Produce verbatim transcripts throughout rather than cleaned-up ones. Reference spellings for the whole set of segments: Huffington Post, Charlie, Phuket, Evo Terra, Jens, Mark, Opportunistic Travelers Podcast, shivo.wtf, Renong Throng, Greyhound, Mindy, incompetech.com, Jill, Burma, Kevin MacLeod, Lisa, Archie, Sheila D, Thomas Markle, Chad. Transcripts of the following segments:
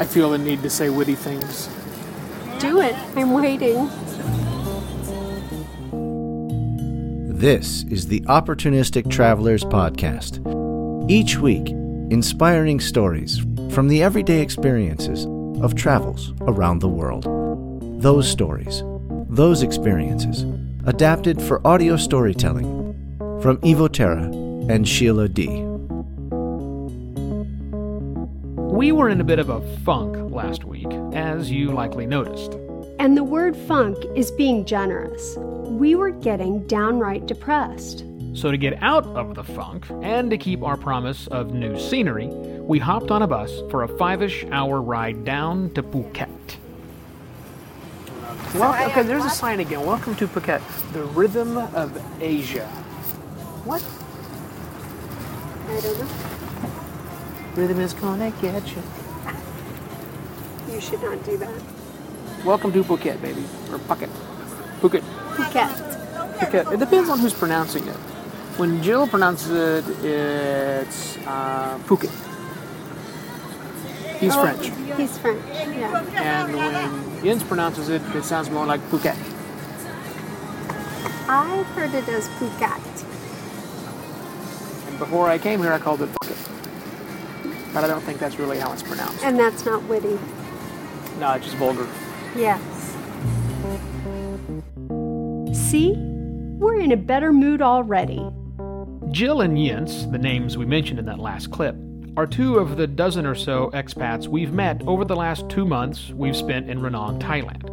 I feel the need to say witty things. Do it. I'm waiting. This is the Opportunistic Travelers Podcast. Each week, inspiring stories from the everyday experiences of travels around the world. Those stories, those experiences, adapted for audio storytelling from Evo Terra and Sheila D. We were in a bit of a funk last week, as you likely noticed. And the word funk is being generous. We were getting downright depressed. So to get out of the funk, and to keep our promise of new scenery, we hopped on a bus for a five-ish hour ride down to Phuket. Well, okay, there's a sign again. Welcome to Phuket, the rhythm of Asia. What? I don't know. Rhythm is gonna get you. You should not do that. Welcome to Phuket, baby. Or Phuket. Phuket. Phuket. Phuket. It depends on who's pronouncing it. When Jill pronounces it, it's uh, Phuket. He's oh, French. He's French, yeah. And when Jens pronounces it, it sounds more like Phuket. I've heard it as Phuket. And before I came here, I called it Phuket. But I don't think that's really how it's pronounced. And that's not witty. No, it's just vulgar. Yes. See? We're in a better mood already. Jill and Jens, the names we mentioned in that last clip, are two of the dozen or so expats we've met over the last two months we've spent in Renong, Thailand.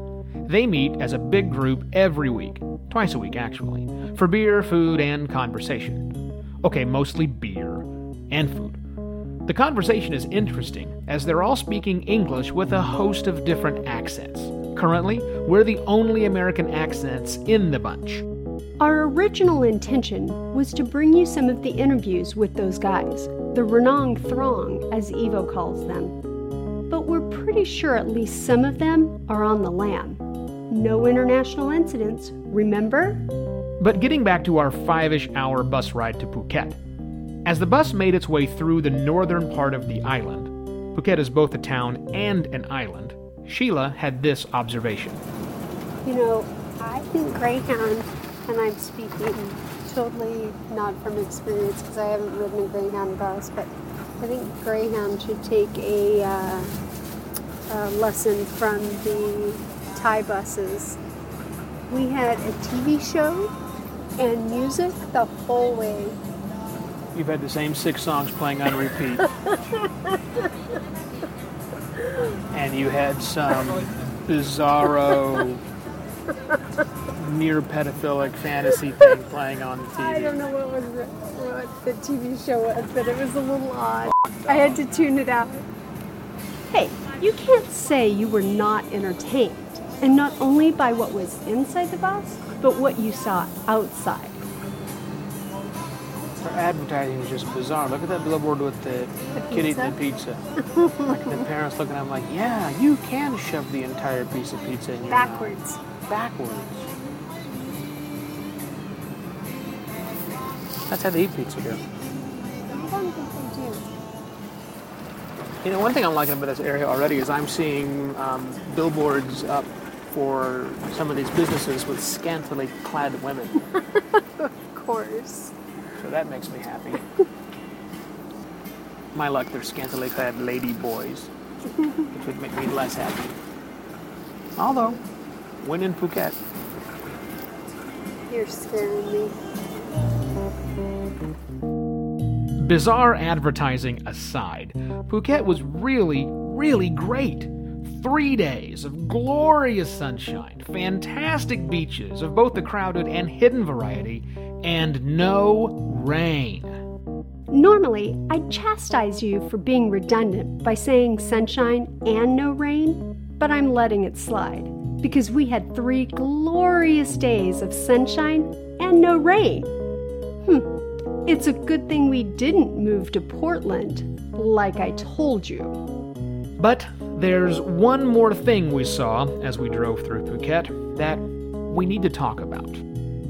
They meet as a big group every week, twice a week actually, for beer, food, and conversation. Okay, mostly beer and food. The conversation is interesting, as they're all speaking English with a host of different accents. Currently, we're the only American accents in the bunch. Our original intention was to bring you some of the interviews with those guys, the Renong Throng, as Evo calls them. But we're pretty sure at least some of them are on the lam. No international incidents, remember? But getting back to our five-ish hour bus ride to Phuket. As the bus made its way through the northern part of the island, Phuket is both a town and an island, Sheila had this observation. You know, I think Greyhound, and I'm speaking totally not from experience because I haven't ridden a Greyhound bus, but I think Greyhound should take a, uh, a lesson from the Thai buses. We had a T V show and music the whole way. You've had the same six songs playing on repeat. And you had some bizarro, near pedophilic fantasy thing playing on the T V. I don't know what was the, what the T V show was, but it was a little odd. I had to tune it out. Hey, you can't say you were not entertained, and not only by what was inside the bus, but what you saw outside. Their advertising is just bizarre. Look at that billboard with the, the kid eating the pizza. Like the parents looking at him like, yeah, you can shove the entire piece of pizza in your Backwards. mouth. Backwards. Backwards. That's how they eat pizza here. I don't think they do. You know, one thing I'm liking about this area already is I'm seeing um, billboards up for some of these businesses with scantily clad women. Of course. So that makes me happy. My luck, they're scantily clad lady boys, which would make me less happy. Although, when in Phuket. You're scaring me. Bizarre advertising aside, Phuket was really, really great. Three days of glorious sunshine, fantastic beaches of both the crowded and hidden variety, and no rain. Normally, I'd chastise you for being redundant by saying sunshine and no rain, but I'm letting it slide because we had three glorious days of sunshine and no rain. Hmm, it's a good thing we didn't move to Portland, like I told you. But there's one more thing we saw as we drove through Phuket that we need to talk about.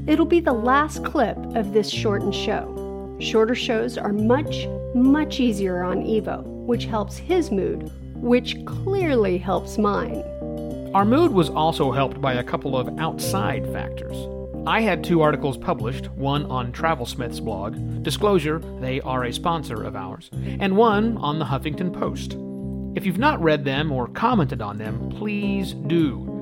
It'll be the last clip of this shortened show. Shorter shows are much, much easier on Evo, which helps his mood which clearly helps mine. Our mood was also helped by a couple of outside factors. I had two articles published, one on TravelSmith's blog, disclosure, they are a sponsor of ours, and one on the Huffington Post. If you've not read them or commented on them, please do.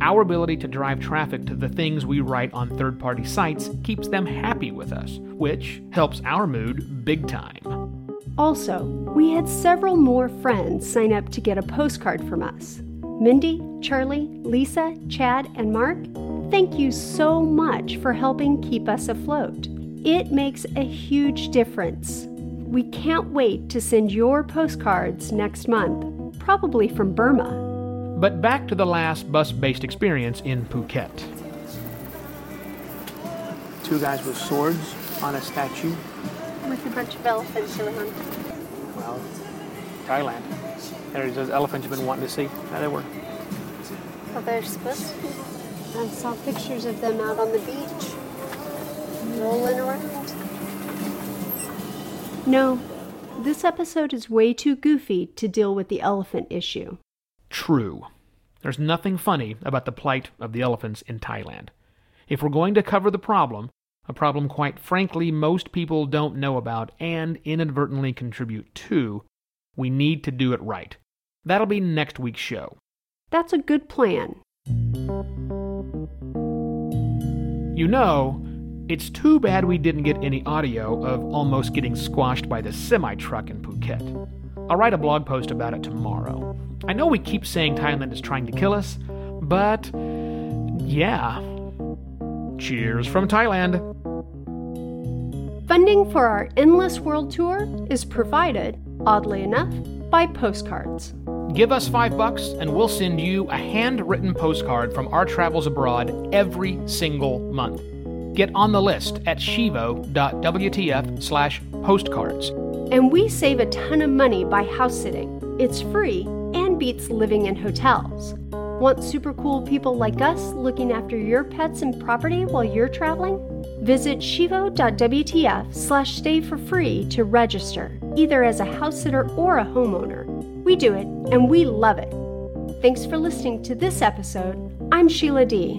Our ability to drive traffic to the things we write on third-party sites keeps them happy with us, which helps our mood big time. Also, we had several more friends sign up to get a postcard from us. Mindy, Charlie, Lisa, Chad, and Mark, thank you so much for helping keep us afloat. It makes a huge difference. We can't wait to send your postcards next month, probably from Burma. But back to the last bus-based experience in Phuket. Two guys with swords on a statue. With a bunch of elephants in them. Well, Thailand. There's those elephants you've been wanting to see. How they were. Well, they're supposed to be. I saw pictures of them out on the beach, rolling around. No, this episode is way too goofy to deal with the elephant issue. True. There's nothing funny about the plight of the elephants in Thailand. If we're going to cover the problem, a problem quite frankly most people don't know about and inadvertently contribute to, we need to do it right. That'll be next week's show. That's a good plan. You know, it's too bad we didn't get any audio of almost getting squashed by the semi-truck in Phuket. I'll write a blog post about it tomorrow. I know we keep saying Thailand is trying to kill us, but yeah. Cheers from Thailand. Funding for our endless world tour is provided, oddly enough, by postcards. Give us five bucks and we'll send you a handwritten postcard from our travels abroad every single month. Get on the list at shivo.wtf slash postcards. And we save a ton of money by house sitting. It's free and beats living in hotels. Want super cool people like us looking after your pets and property while you're traveling? Visit shivo.wtf slash stay for free to register, either as a house sitter or a homeowner. We do it, and we love it. Thanks for listening to this episode. I'm Sheila D.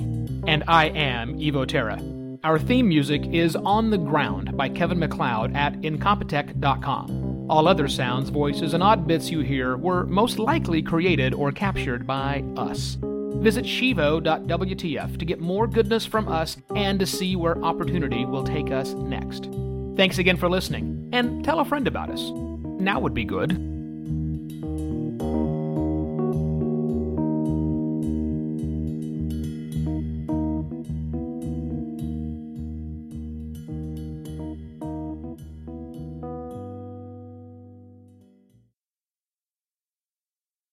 And I am Evo Terra. Our theme music is On the Ground by Kevin MacLeod at incompetech dot com. All other sounds, voices, and odd bits you hear were most likely created or captured by us. Visit shivo.wtf to get more goodness from us and to see where opportunity will take us next. Thanks again for listening, and tell a friend about us. Now would be good.